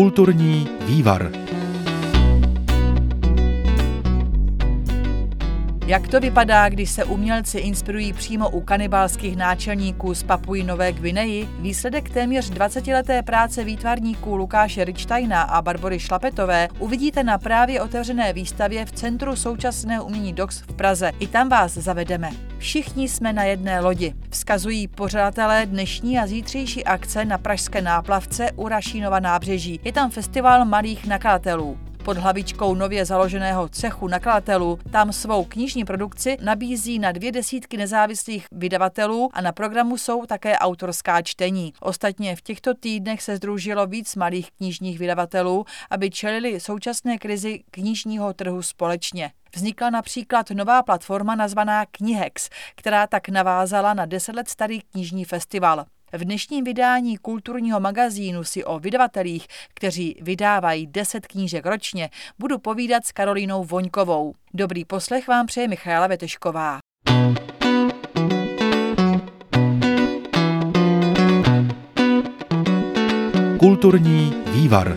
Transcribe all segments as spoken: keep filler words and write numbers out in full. Kulturní vývar. Jak to vypadá, když se umělci inspirují přímo u kanibálských náčelníků z Papuji Nové Gvineji? Výsledek téměř dvacetileté práce výtvarníků Lukáše Rittsteina a Barbory Šlapetové uvidíte na právě otevřené výstavě v Centru současného umění D O X v Praze. I tam vás zavedeme. Všichni jsme na jedné lodi. Vzkazují pořadatelé dnešní a zítřejší akce na pražské náplavce u Rašínova nábřeží. Je tam festival malých nakladatelů. Pod hlavičkou nově založeného cechu nakladatelů tam svou knižní produkci nabízí na dvě desítky nezávislých vydavatelů a na programu jsou také autorská čtení. Ostatně v těchto týdnech se sdružilo víc malých knižních vydavatelů, aby čelili současné krizi knižního trhu společně. Vznikla například nová platforma nazvaná Knihex, která tak navázala na deset let starý knižní festival. V dnešním vydání kulturního magazínu si o vydavatelích, kteří vydávají deset knížek ročně, budu povídat s Karolínou Voňkovou. Dobrý poslech vám přeje Michaela Vetešková. Kulturní vývar.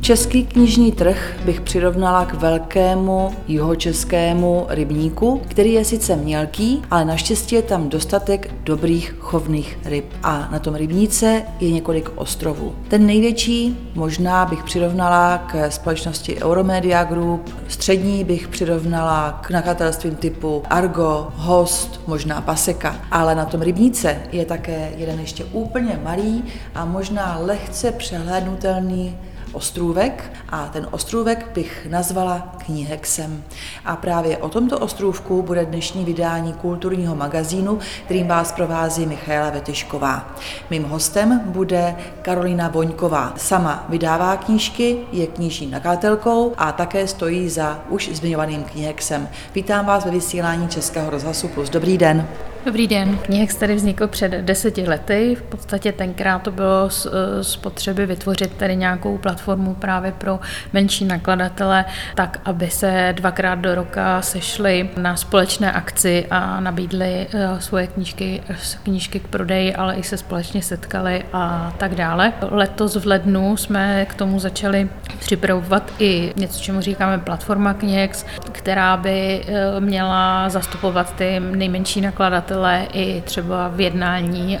Český knižní trh bych přirovnala k velkému jihočeskému rybníku, který je sice mělký, ale naštěstí je tam dostatek dobrých chovných ryb. A na tom rybníce je několik ostrovů. Ten největší možná bych přirovnala k společnosti Euromedia Group, střední bych přirovnala k nakladatelstvím typu Argo, Host, možná Paseka. Ale na tom rybníce je také jeden ještě úplně malý a možná lehce přehlédnutelný ostrůvek a ten ostrůvek bych nazvala Knihexem. A právě o tomto ostrůvku bude dnešní vydání kulturního magazínu, kterým vás provází Michaela Vetešková. Mým hostem bude Karolína Voňková. Sama vydává knížky, je knižní nakladatelkou a také stojí za už zmiňovaným Knihexem. Vítám vás ve vysílání Českého rozhlasu Plus. Dobrý den. Dobrý den. Knihex tady vznikl před deseti lety. V podstatě tenkrát to bylo z, z potřeby vytvořit tady nějakou platformu právě pro menší nakladatele, tak aby se dvakrát do roka sešli na společné akci a nabídli svoje knížky, knížky k prodeji, ale i se společně setkali a tak dále. Letos v lednu jsme k tomu začali připravovat i něco, čemu říkáme platforma Knihex, která by měla zastupovat ty nejmenší nakladatele i třeba v jednání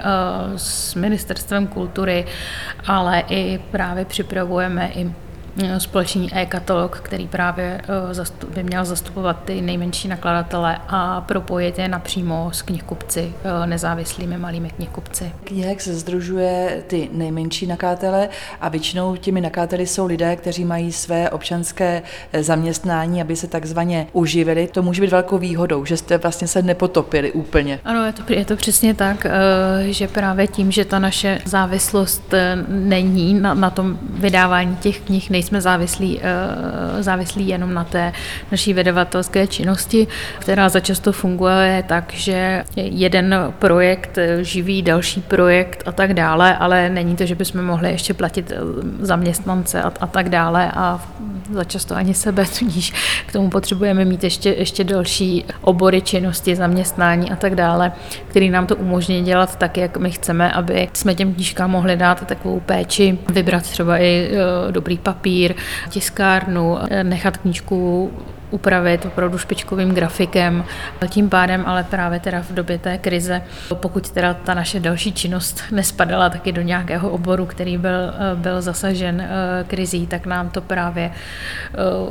s Ministerstvem kultury, ale i právě připravujeme i společný e-katalog, který právě by měl zastupovat ty nejmenší nakladatele a propojit je napřímo s knihkupci, nezávislými malými knihkupci. Knihex sdružuje ty nejmenší nakladatele a většinou těmi nakladateli jsou lidé, kteří mají své občanské zaměstnání, aby se takzvaně uživili. To může být velkou výhodou, že jste vlastně se nepotopili úplně. Ano, je to, je to přesně tak, že právě tím, že ta naše závislost není na, na tom vydávání těch knih, nejsme závislí, závislí jenom na té naší vydavatelské činnosti, která začasto funguje tak, že jeden projekt živí další projekt a tak dále, ale není to, že bychom mohli ještě platit zaměstnance a, a tak dále a začasto ani sebe, tudíž k tomu potřebujeme mít ještě, ještě další obory činnosti, zaměstnání a tak dále, který nám to umožní dělat tak, jak my chceme, aby jsme těm knížkám mohli dát takovou péči, vybrat třeba i dobrý papír, papír, tiskárnu, nechat knížku upravit opravdu špičkovým grafikem. Tím pádem ale právě teda v době té krize, pokud teda ta naše další činnost nespadala taky do nějakého oboru, který byl, byl zasažen krizí, tak nám to právě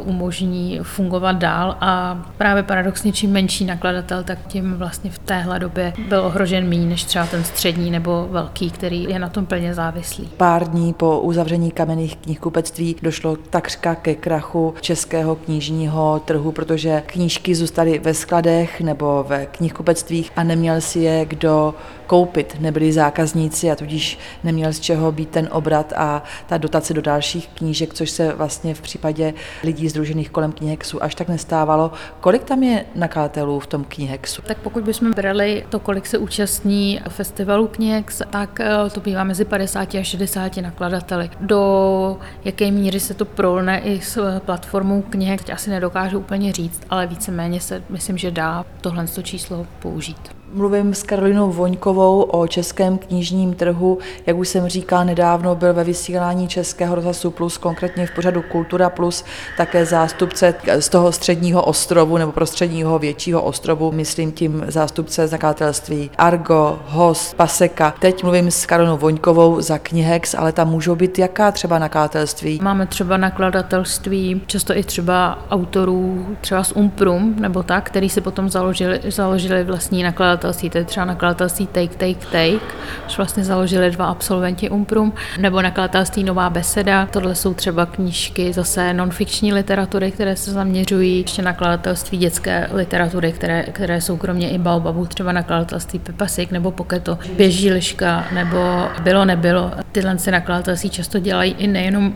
umožní fungovat dál a právě paradoxně čím menší nakladatel, tak tím vlastně v téhle době byl ohrožen méně než třeba ten střední nebo velký, který je na tom plně závislý. Pár dní po uzavření kamenných knihkupectví došlo takřka ke krachu českého knižního trhu, protože knížky zůstaly ve skladech nebo ve knihkupectvích a neměl si je kdo koupit, nebyli zákazníci a tudíž neměl z čeho být ten obrat a ta dotace do dalších knížek, což se vlastně v případě lidí sdružených kolem Knihexu až tak nestávalo. Kolik tam je nakladatelů v tom Knihexu? Tak pokud bychom brali to, kolik se účastní festivalu Knihex, tak to bývá mezi padesáti a šedesáti nakladateli. Do jaké míry se to prolne i s platformou Knihex, asi nedokážu úplně říct, ale víceméně se myslím, že dá tohle číslo použít. Mluvím s Karolinou Voňkovou o českém knižním trhu. Jak už jsem říkala, nedávno byl ve vysílání Českého rozhlasu Plus, konkrétně v pořadu Kultura Plus, také zástupce z toho středního ostrovu nebo prostředního většího ostrovu, myslím tím zástupce zakladatelství Argo, Host, Paseka. Teď mluvím s Karolinou Voňkovou za Knihex, ale tam můžou být jaká třeba nakladatelství? Máme třeba nakladatelství, často i třeba autorů třeba z Umprum nebo tak, který si potom založili, založili vlastní nakladatelství. To je třeba nakladatelství Take, Take, Take, což vlastně založili dva absolventi Umprum, nebo nakladatelství Nová beseda. Tohle jsou třeba knížky zase non-fikční literatury, které se zaměřují, ještě nakladatelství dětské literatury, které, které jsou kromě i Baobabu, třeba nakladatelství Pipasik nebo Poketo, Běží lška nebo Bylo nebylo. Tyhle nakladatelství často dělají i nejenom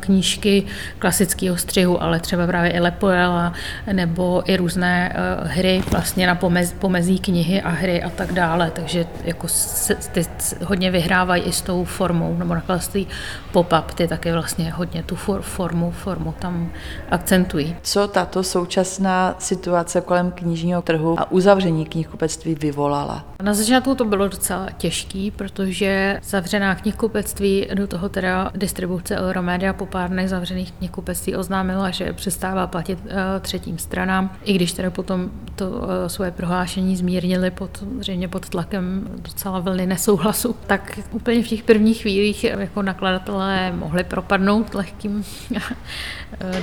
knížky klasického střihu, ale třeba právě i leporela nebo i různé hry vlastně na pomez, pomezí knihy a hry a tak dále, takže jako se, ty hodně vyhrávají i s tou formou, nebo nakladatelství pop-up, ty taky vlastně hodně tu for, formu, formu tam akcentují. Co tato současná situace kolem knižního trhu a uzavření knihkupectví vyvolala? Na začátku to bylo docela těžký, protože zavřená knihkupectví, do toho teda distribuce Euromedia po pár dnech zavřených knihkupectví oznámila, že přestává platit třetím stranám, i když teda potom to svoje prohlášení zmírnili pod, zřejmě pod tlakem docela vlny nesouhlasu, tak úplně v těch prvních chvílích jako nakladatelé mohli propadnout lehkým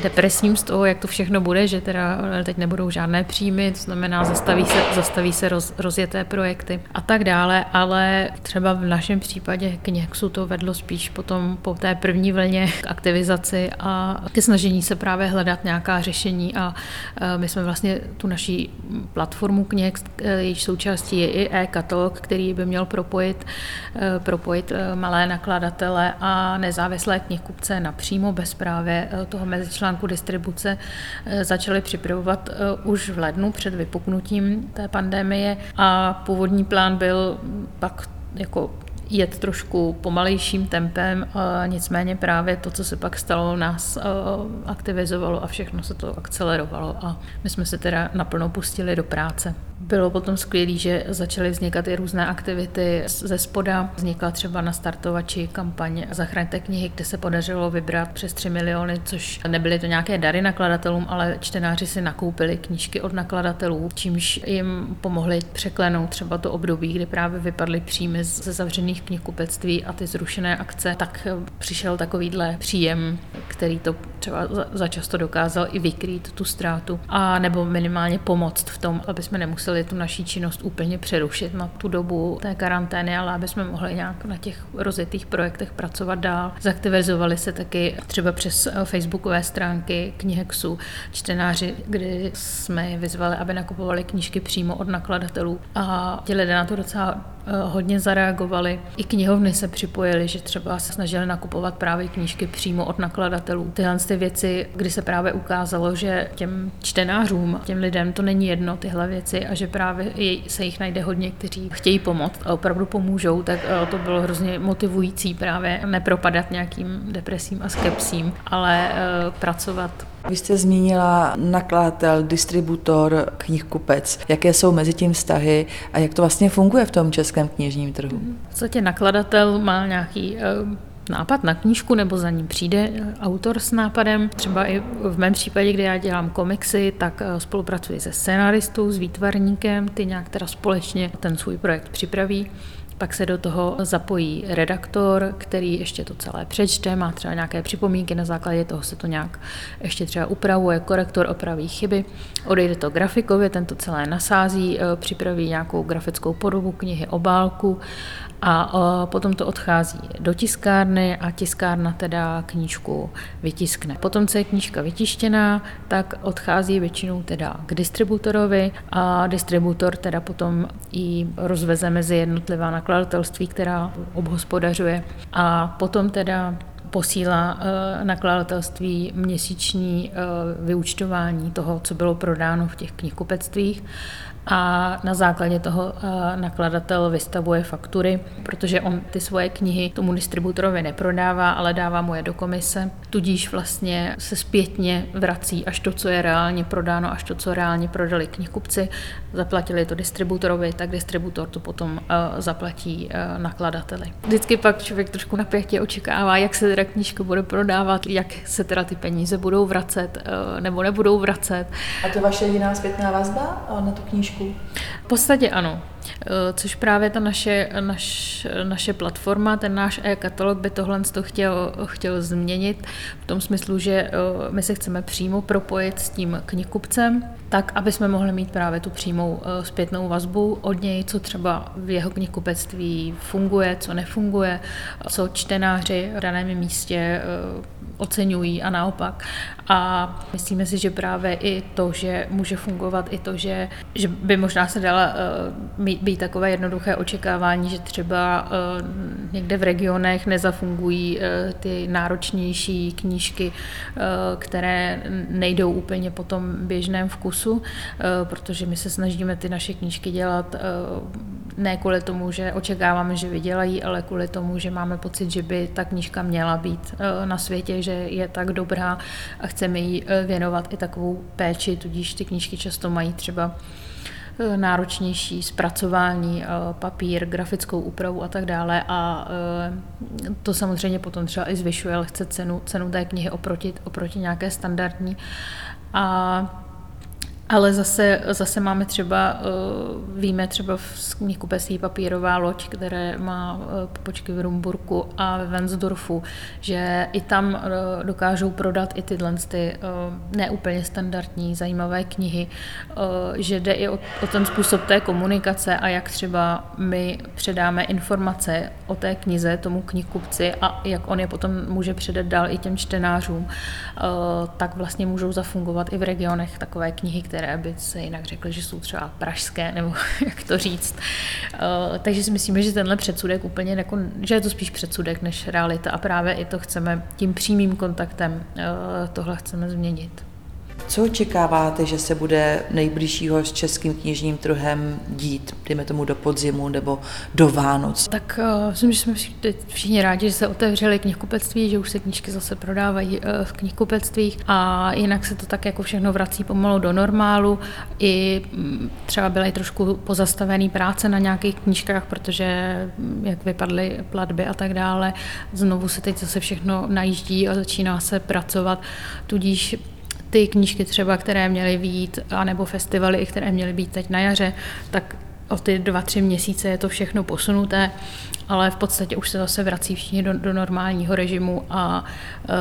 depresním z toho, jak to všechno bude, že teda teď nebudou žádné příjmy, to znamená zastaví se, zastaví se roz, rozjeté projekty a tak dále, ale třeba v našem případě Knihexu to vedlo spíš potom po té první vlně k aktivizaci a ke snažení se právě hledat nějaká řešení a my jsme vlastně tu naší platformu Knihex, jejíž součástí je i e-katalog, který by měl propojit, propojit malé nakladatele a nezávislé knihkupce napřímo bez právě toho mezičlánku distribuce. Začali připravovat už v lednu před vypuknutím té pandemie a původní plán byl pak jako jet trošku pomalejším tempem, nicméně právě to, co se pak stalo, nás aktivizovalo a všechno se to akcelerovalo a my jsme se teda naplno pustili do práce. Bylo potom skvělé, že začaly vznikat i různé aktivity ze spoda. Vznikla třeba na startovači kampaň Zachraňte knihy, kde se podařilo vybrat přes tři miliony, což nebyly to nějaké dary nakladatelům, ale čtenáři si nakoupili knížky od nakladatelů, čímž jim pomohli překlenout třeba to období, kdy právě vypadly příjmy ze zavřených knihkupectví a ty zrušené akce. Tak přišel takovýhle příjem, který to třeba začasto dokázal i vykrýt tu ztrátu, a nebo minimálně pomoct v tom, aby jsme nemuseli tu naší činnost úplně přerušit na tu dobu té karantény, ale aby jsme mohli nějak na těch rozjetých projektech pracovat dál. Zaktivizovali se taky třeba přes facebookové stránky Knihexu čtenáři, kdy jsme je vyzvali, aby nakupovali knížky přímo od nakladatelů, a ti lidé na to docela hodně zareagovali. I knihovny se připojily, že třeba se snažili nakupovat právě knížky přímo od nakladatelů. Tyhle ty věci, kdy se právě ukázalo, že těm čtenářům, těm lidem to není jedno, tyhle věci, a že právě se jich najde hodně, kteří chtějí pomoct a opravdu pomůžou, tak to bylo hrozně motivující právě nepropadat nějakým depresím a skepsím, ale pracovat. Vy jste zmínila nakladatel, distributor, knihkupec. Jaké jsou mezi tím vztahy a jak to vlastně funguje v tom českém knižním trhu? V podstatě nakladatel má nějaký nápad na knížku, nebo za ním přijde autor s nápadem. Třeba i v mém případě, kdy já dělám komiksy, tak spolupracuji se scenaristou, s výtvarníkem, ty nějak teda společně ten svůj projekt připraví. Pak se do toho zapojí redaktor, který ještě to celé přečte, má třeba nějaké připomínky, na základě toho se to nějak ještě třeba upravuje, korektor opraví chyby, odejde to grafikovi, ten to celé nasází, připraví nějakou grafickou podobu knihy, obálku, a potom to odchází do tiskárny a tiskárna teda knížku vytiskne. Potom, co je knížka vytištěná, tak odchází většinou teda k distributorovi a distributor teda potom ji rozveze mezi jednotlivá nakladatelství, která obhospodařuje, a potom teda posílá nakladatelství měsíční vyúčtování toho, co bylo prodáno v těch knihkupectvích, a na základě toho nakladatel vystavuje faktury, protože on ty svoje knihy tomu distributorovi neprodává, ale dává mu je do komise, tudíž vlastně se zpětně vrací až to, co je reálně prodáno, až to, co reálně prodali knihkupci, zaplatili to distributorovi, tak distributor to potom zaplatí nakladateli. Vždycky pak člověk trošku napětě očekává, jak se teda knížka bude prodávat, jak se teda ty peníze budou vracet nebo nebudou vracet. A to vaše jediná zpětná vazba na tu knížku? V podstatě ano, což právě ta naše, naš, naše platforma, ten náš e-katalog by tohle chtěl, chtěl změnit v tom smyslu, že my se chceme přímo propojit s tím knihkupcem, tak aby jsme mohli mít právě tu přímou zpětnou vazbu od něj, co třeba v jeho knihkupectví funguje, co nefunguje, co čtenáři v daném místě oceňují a naopak. A myslíme si, že právě i to, že může fungovat, i to, že, že by možná se dala mít, být takové jednoduché očekávání, že třeba někde v regionech nezafungují ty náročnější knížky, které nejdou úplně po tom běžném vkusu, protože my se snažíme ty naše knížky dělat ne kvůli tomu, že očekáváme, že vydělají, ale kvůli tomu, že máme pocit, že by ta knížka měla být na světě, že je tak dobrá a chceme jí věnovat i takovou péči, tudíž ty knížky často mají třeba náročnější zpracování, papír, grafickou úpravu a tak dále, a to samozřejmě potom třeba i zvyšuje lehce cenu, cenu té knihy oproti, oproti nějaké standardní. A Ale zase, zase máme třeba, víme třeba v knihkupectví Papírová loď, které má pobočky v Rumburku a ve Varnsdorfu, že i tam dokážou prodat i tyhle ty neúplně standardní zajímavé knihy, že jde i o, o ten způsob té komunikace a jak třeba my předáme informace o té knize tomu knihkupci a jak on je potom může předat dál i těm čtenářům, tak vlastně můžou zafungovat i v regionech takové knihy, které které by se jinak řekly, že jsou třeba pražské, nebo jak to říct. Takže si myslíme, že tenhle předsudek úplně, jako, že je to spíš předsudek než realita, a právě i to chceme tím přímým kontaktem, tohle chceme změnit. Co očekáváte, že se bude nejbližšího s českým knižním trhem dít, dejme tomu do podzimu nebo do Vánoc? Tak uh, myslím, že jsme všichni rádi, že se otevřeli knihkupectví, že už se knížky zase prodávají uh, v knihkupectvích, a jinak se to tak jako všechno vrací pomalu do normálu. I m, třeba byly trošku pozastavené práce na nějakých knížkách, protože m, jak vypadly platby a tak dále, znovu se teď zase všechno najíždí a začíná se pracovat, tudíž ty knížky třeba, které měly vyjít, anebo festivaly, i které měly být teď na jaře, tak o ty dva, tři měsíce je to všechno posunuté, ale v podstatě už se zase vrací všichni do, do normálního režimu, a uh,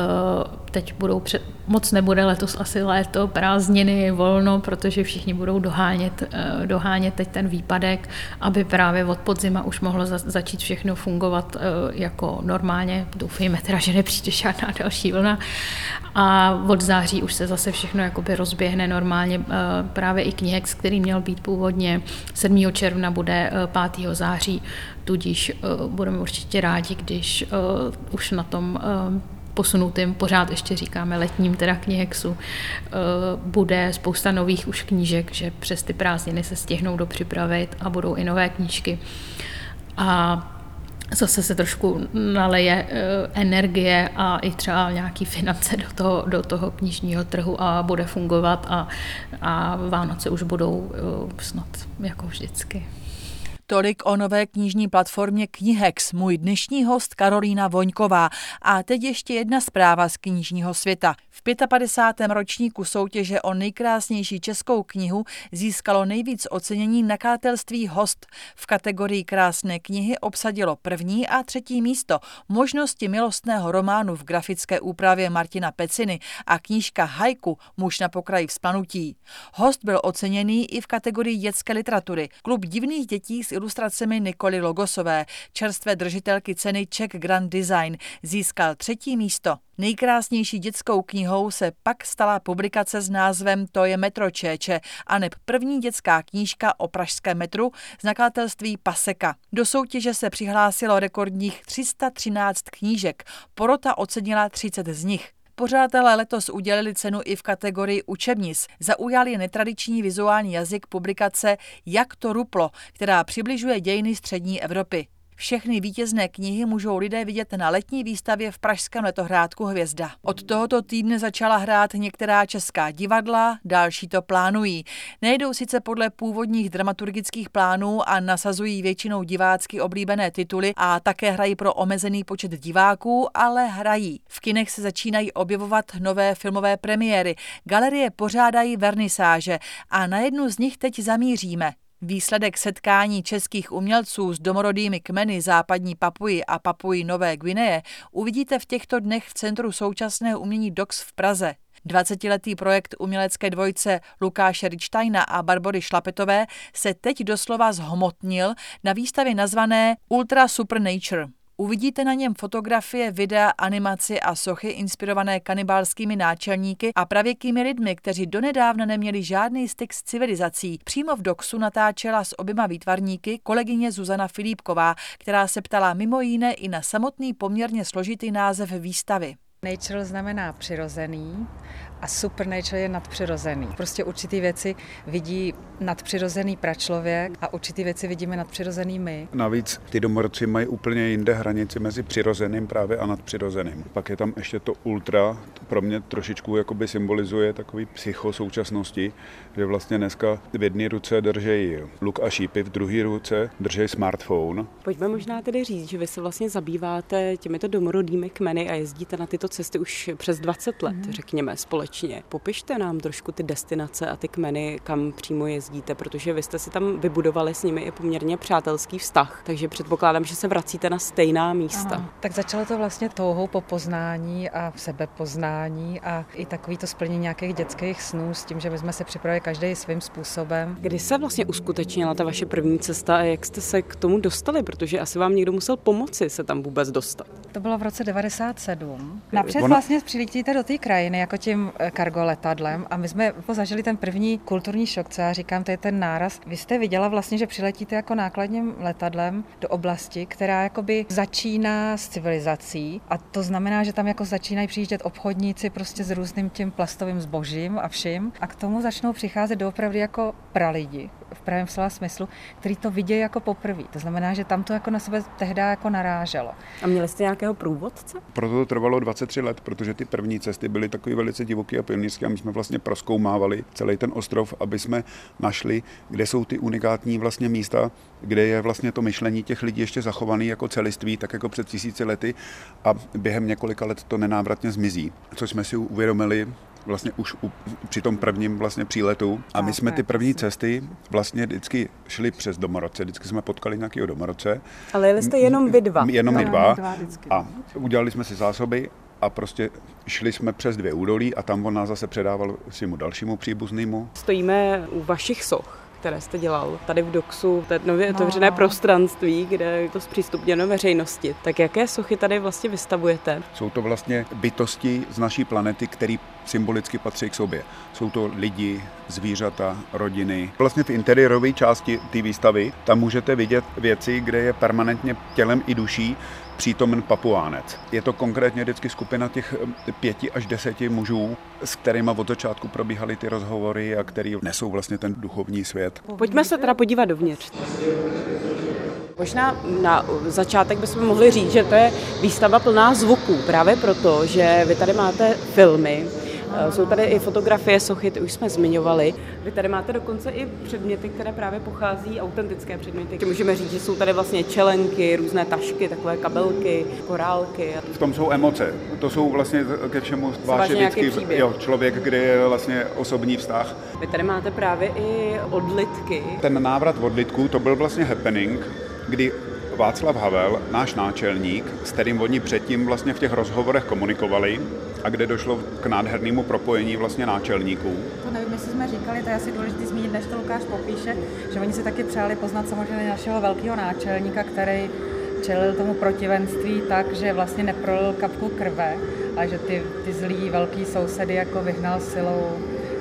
teď budou před, moc nebude letos asi léto, prázdniny, volno, protože všichni budou dohánět, uh, dohánět teď ten výpadek, aby právě od podzima už mohlo za, začít všechno fungovat uh, jako normálně. Doufejme teda, že nepřijde žádná další vlna, a od září už se zase všechno jakoby rozběhne normálně. Uh, právě i Knihex, který měl být původně sedmého června, bude pátého září, tudíž uh, budeme určitě rádi, když uh, už na tom uh, posunutým, pořád ještě říkáme letním teda knihexu, uh, bude spousta nových už knížek, že přes ty prázdniny se stihnou dopřipravit a budou i nové knížky. A zase se trošku naleje uh, energie a i třeba nějaký finance do toho, do toho knižního trhu a bude fungovat, a, a Vánoce už budou uh, snad jako vždycky. Tolik o nové knižní platformě Knihex, můj dnešní host Karolína Voňková. A teď ještě jedna zpráva z knižního světa. V padesátém pátém ročníku soutěže o nejkrásnější českou knihu získalo nejvíc ocenění nakladatelství Host. V kategorii krásné knihy obsadilo první a třetí místo Možnosti milostného románu v grafické úpravě Martina Peciny a knížka Haiku Muž na pokraji vzplanutí. Host byl oceněný i v kategorii dětské literatury. Klub divných dětí s ilustracemi Nikoli Logosové, čerstvé držitelky ceny Czech Grand Design, získal třetí místo. Nejkrásnější dětskou knihou se pak stala publikace s názvem To je metro Čéče, aneb první dětská knížka o pražském metru z nakladatelství Paseka. Do soutěže se přihlásilo rekordních tři sta třináct knížek, porota ocenila třicet z nich. Pořadatelé letos udělili cenu i v kategorii učebnic. Zaujali netradiční vizuální jazyk publikace Jak to ruplo, která přibližuje dějiny střední Evropy. Všechny vítězné knihy můžou lidé vidět na letní výstavě v pražském letohrádku Hvězda. Od tohoto týdne začala hrát některá česká divadla, další to plánují. Nejdou sice podle původních dramaturgických plánů a nasazují většinou divácky oblíbené tituly a také hrají pro omezený počet diváků, ale hrají. V kinech se začínají objevovat nové filmové premiéry, galerie pořádají vernisáže a na jednu z nich teď zamíříme. Výsledek setkání českých umělců s domorodými kmeny západní Papuji a Papuji Nové Guineje uvidíte v těchto dnech v Centru současného umění D O X v Praze. dvacetiletý projekt umělecké dvojice Lukáše Rittsteina a Barbory Šlapetové se teď doslova zhmotnil na výstavě nazvané Ultra Super Nature. Uvidíte na něm fotografie, videa, animaci a sochy inspirované kanibálskými náčelníky a pravěkými lidmi, kteří donedávna neměli žádný styk s civilizací. Přímo v D O X u natáčela s oběma výtvarníky kolegyně Zuzana Filipková, která se ptala mimo jiné i na samotný poměrně složitý název výstavy. Nature znamená přirozený a supernature je nadpřirozený. Prostě určitý věci vidí nadpřirozený pračlověk a určitý věci vidíme nadpřirozený my. Navíc ty domorodci mají úplně jinde hranici mezi přirozeným právě a nadpřirozeným. Pak je tam ještě to ultra, pro mě trošičku jakoby symbolizuje takový psycho současnosti, že vlastně dneska v jedné ruce držejí luk a šípy, v druhé ruce držejí smartphone. Pojďme možná tedy říct, že vy se vlastně zabýváte těmito domorodými kmeny a jezdíte na tyto cesty už přes dvacet let, mm. řekněme, společně. Popište nám trošku ty destinace a ty kmeny, kam přímo jezdíte, protože vy jste si tam vybudovali s nimi i poměrně přátelský vztah, takže předpokládám, že se vracíte na stejná místa. Aha. Tak začalo to vlastně touhou po poznání a sebepoznání a i takový to splnění nějakých dětských snů s tím, že my jsme se připravili každý svým způsobem. Kdy se vlastně uskutečnila ta vaše první cesta a jak jste se k tomu dostali, protože asi vám někdo musel pomoci se tam vůbec dostat? To bylo v roce devadesát sedm. Napřed vlastně přiletíte do té krajiny jako tím cargo letadlem a my jsme zažili ten první kulturní šok, co já říkám, to je ten náraz. Vy jste viděla vlastně, že přiletíte jako nákladním letadlem do oblasti, která jakoby začíná s civilizací a to znamená, že tam jako začínají přijíždět obchodníci prostě s různým tím plastovým zbožím a vším a k tomu začnou přicházet doopravdy jako pralidi v pravém slova smyslu, který to vidějí jako poprvé. To znamená, že tam to jako na sebe tehdy jako naráželo. A měli jste nějakého průvodce? Proto to trvalo dvacet tři let, protože ty první cesty byly takový velice divoký a pionýrský a my jsme vlastně prozkoumávali celý ten ostrov, aby jsme našli, kde jsou ty unikátní vlastně místa, kde je vlastně to myšlení těch lidí ještě zachovaný jako celiství, tak jako před tisíci lety a během několika let to nenávratně zmizí. Co jsme si uvědomili vlastně už u, při tom prvním vlastně příletu. A my jsme ty první cesty vlastně vždycky šli přes domorodce, vždycky jsme potkali nějakého domorodce. Ale jeli jste jenom vy dva. Jenom my dva a udělali jsme si zásoby a prostě šli jsme přes dvě údolí a tam on nás zase předával svému dalšímu příbuznému. Stojíme u vašich soch, které jste dělal tady v D O X u, to je nově otevřené no. prostranství, kde je to zpřístupněno veřejnosti. Tak jaké sochy tady vlastně vystavujete? Jsou to vlastně bytosti z naší planety, které symbolicky patří k sobě. Jsou to lidi, zvířata, rodiny. Vlastně v interiérové části té výstavy tam můžete vidět věci, kde je permanentně tělem i duší přítomen Papuánec. Je to konkrétně vždycky skupina těch pěti až deseti mužů, s kterými od začátku probíhaly ty rozhovory a který nesou vlastně ten duchovní svět. Pojďme se teda podívat dovnitř. Možná na začátek bychom mohli říct, že to je výstava plná zvuků, právě proto, že vy tady máte filmy, jsou tady i fotografie, sochy, ty už jsme zmiňovali. Vy tady máte dokonce i předměty, které právě pochází, autentické předměty. Můžeme říct, že jsou tady vlastně čelenky, různé tašky, takové kabelky, korálky. V tom jsou emoce. To jsou vlastně ke všemu váš člověk, kde je vlastně osobní vztah. Vy tady máte právě i odlitky. Ten návrat odlitků, to byl vlastně happening, kdy Václav Havel, náš náčelník, s kterým oni předtím vlastně v těch rozhovorech komunikovali, a kde došlo k nádhernému propojení vlastně náčelníků. To nevím, jestli jsme říkali, to je asi důležité zmínit, než to Lukáš popíše, že oni si taky přáli poznat samozřejmě našeho velkého náčelníka, který čelil tomu protivenství tak, že vlastně neprolil kapku krve a že ty, ty zlí velký sousedy jako vyhnal silou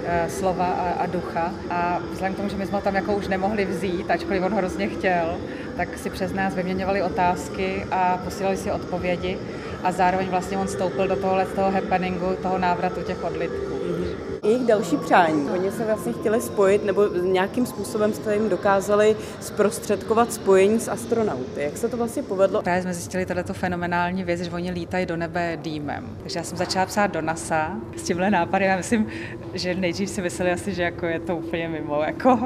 e, slova a, a ducha. A vzhledem k tomu, že my jsme ho tam jako už nemohli vzít, ačkoliv on hrozně chtěl, tak si přes nás vyměňovali otázky a posílali si odpovědi a zároveň vlastně on stoupil do tohohle toho happeningu, toho návratu těch odlitků. Jejich další přání. Oni se vlastně chtěli spojit, nebo nějakým způsobem jste jim dokázali zprostředkovat spojení s astronauty. Jak se to vlastně povedlo? Právě jsme zjistili tohleto fenomenální věc, že oni lítají do nebe dýmem. Takže já jsem začala psát do NASA s tímhle nápadem. Já myslím, že nejdřív si mysleli asi, že jako je to úplně mimo. Jako.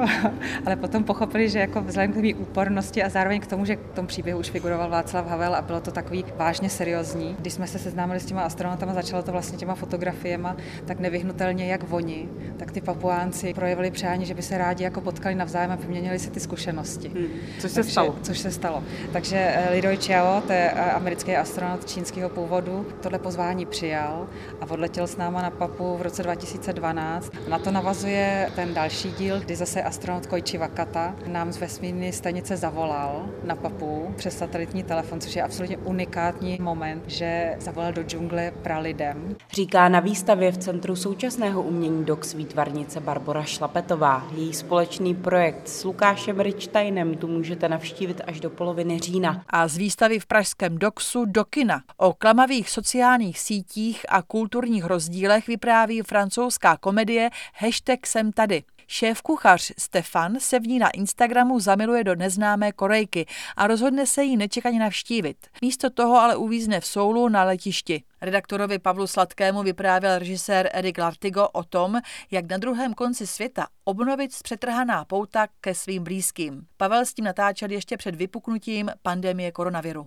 Ale potom pochopili, že jako vzhledem k té úpornosti a zároveň k tomu, že k tomu příběhu už figuroval Václav Havel a bylo to takový vážně seriózní. Když jsme se seznámili s těma astronautama, začalo to vlastně těma fotografiemi, tak nevyhnutelně jak oni, tak ty Papuánci projevili přání, že by se rádi jako potkali navzájem a vyměnili si ty zkušenosti. Hmm. Což se Takže, stalo. Což se stalo. Takže Lidoj Čiao, to je americký astronaut čínského původu, tohle pozvání přijal a odletěl s náma na Papu v roce dva tisíce dvanáct. Na to navazuje ten další díl, kdy zase astronaut Kojči Wakata nám z vesmírné stanice zavolal na Papu přes satelitní telefon, což je absolutně unikátní moment, že zavolal do džungle pralidem. Říká na výstavě v centru současného umění D O X výtvarnice Barbora Šlapetová. Její společný projekt s Lukášem Richttajnem tu můžete navštívit až do poloviny října. A z výstavy v pražském D O Xu do kina. O klamavých sociálních sítích a kulturních rozdílech vypráví francouzská komedie Hashtag jsem tady. Šéfkuchař Stefan se v ní na Instagramu zamiluje do neznámé Korejky a rozhodne se jí nečekaně navštívit. Místo toho ale uvízne v Soulu na letišti. Redaktorovi Pavlu Sladkému vyprávěl režisér Erik Lartigo o tom, jak na druhém konci světa obnovit zpřetrhaná pouta ke svým blízkým. Pavel s tím natáčel ještě před vypuknutím pandemie koronaviru.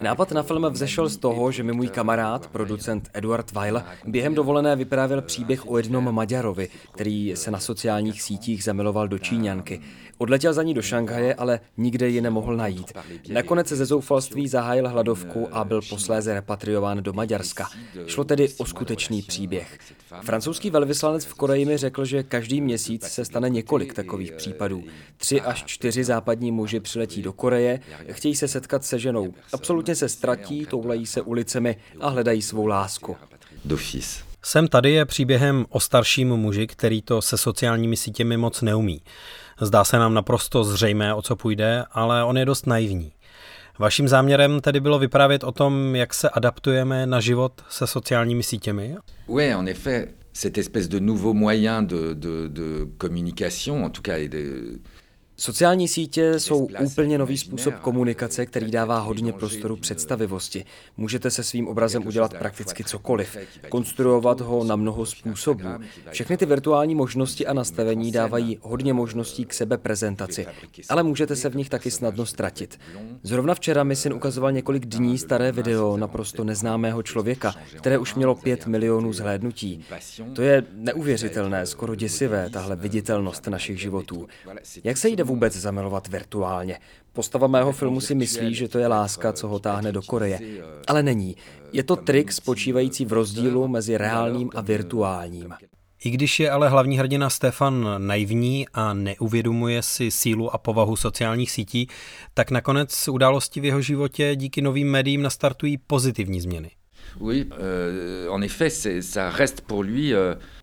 Nápad na film vzešel z toho, že mi můj kamarád, producent Eduard Weil, během dovolené vyprávěl příběh o jednom Maďarovi, který se na sociálních sítích zamiloval do Číňanky. Odletěl za ní do Šanghaje, ale nikde ji nemohl najít. Nakonec ze zoufalství zahájil hladovku a byl posléze repatriován do Maďarska. Šlo tedy o skutečný příběh. Francouzský velvyslanec v Koreji mi řekl, že každý měsíc se stane několik takových případů. Tři až čtyři západní muži přiletí do Koreji. Koreje, chtějí se setkat se ženou. Absolutně se ztratí, toulají se ulicemi a hledají svou lásku. Jsem tady je příběhem o starším muži, který to se sociálními sítěmi moc neumí. Zdá se nám naprosto zřejmé, o co půjde, ale on je dost naivní. Vaším záměrem tedy bylo vyprávět o tom, jak se adaptujeme na život se sociálními sítěmi? Oui, en effet, cette espèce de nouveau moyen de, de, de communication, en tout cas, et de... Sociální sítě jsou úplně nový způsob komunikace, který dává hodně prostoru představivosti. Můžete se svým obrazem udělat prakticky cokoliv, konstruovat ho na mnoho způsobů. Všechny ty virtuální možnosti a nastavení dávají hodně možností k sebeprezentaci, ale můžete se v nich taky snadno ztratit. Zrovna včera mi syn ukazoval několik dní staré video naprosto neznámého člověka, které už mělo pět milionů zhlédnutí. To je neuvěřitelné, skoro děsivé, tahle viditelnost našich životů. Jak se jde vůbec zamilovat virtuálně? Postava mého filmu si myslí, že to je láska, co ho táhne do Koreje. Ale není. Je to trik spočívající v rozdílu mezi reálním a virtuálním. I když je ale hlavní hrdina Stefan naivní a neuvědomuje si sílu a povahu sociálních sítí, tak nakonec události v jeho životě díky novým médiím nastartují pozitivní změny.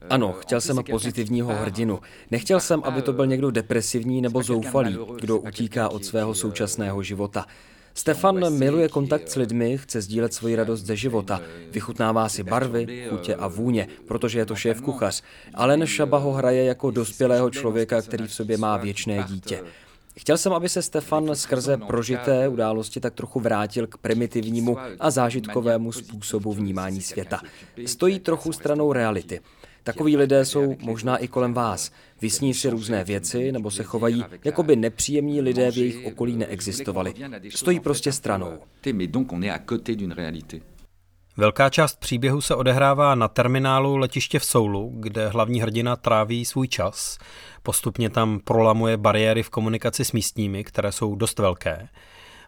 Ano, chtěl jsem pozitivního hrdinu. Nechtěl jsem, aby to byl někdo depresivní nebo zoufalý, kdo utíká od svého současného života. Stefan miluje kontakt s lidmi, chce sdílet svoji radost ze života. Vychutnává si barvy, chutě a vůně, protože je to šéf kuchař. Alain Šaba ho hraje jako dospělého člověka, který v sobě má věčné dítě. Chtěl jsem, aby se Stefan skrze prožité události tak trochu vrátil k primitivnímu a zážitkovému způsobu vnímání světa. Stojí trochu stranou reality. Takoví lidé jsou možná i kolem vás. Vysní si různé věci nebo se chovají, jako by nepříjemní lidé v jejich okolí neexistovali. Stojí prostě stranou. Velká část příběhu se odehrává na terminálu letiště v Soulu, kde hlavní hrdina tráví svůj čas. Postupně tam prolamuje bariéry v komunikaci s místními, které jsou dost velké.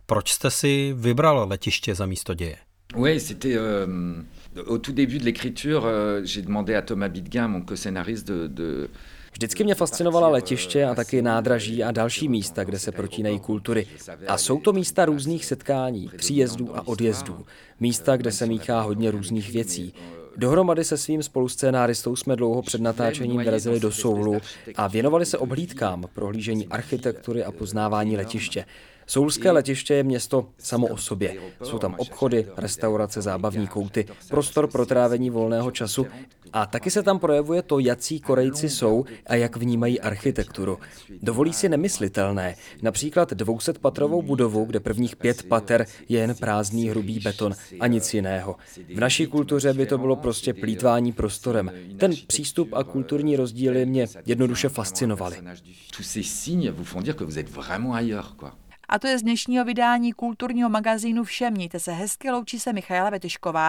Proč jste si vybral letiště za místo děje? Oui, c'était... Euh, au tout début de l'écriture, euh, j'ai demandé à Thomas Bidgain, mon co-scénariste, de... de... Vždycky mě fascinovala letiště a taky nádraží a další místa, kde se protínají kultury. A jsou to místa různých setkání, příjezdů a odjezdů. Místa, kde se míchá hodně různých věcí. Dohromady se svým spoluscénáristou jsme dlouho před natáčením vyrazili do Soulu a věnovali se obhlídkám, prohlížení architektury a poznávání letiště. Soulské letiště je město samo o sobě. Jsou tam obchody, restaurace, zábavní kouty, prostor pro trávení volného času a taky se tam projevuje to, jací Korejci jsou a jak vnímají architekturu. Dovolí si nemyslitelné, například dvousetpatrovou budovu, kde prvních pět pater je jen prázdný hrubý beton a nic jiného. V naší kultuře by to bylo prostě plýtvání prostorem. Ten přístup a kulturní rozdíly mě jednoduše fascinovaly. A to je z dnešního vydání kulturního magazínu vše. Mějte se hezky, loučí se Michaela Betyšková.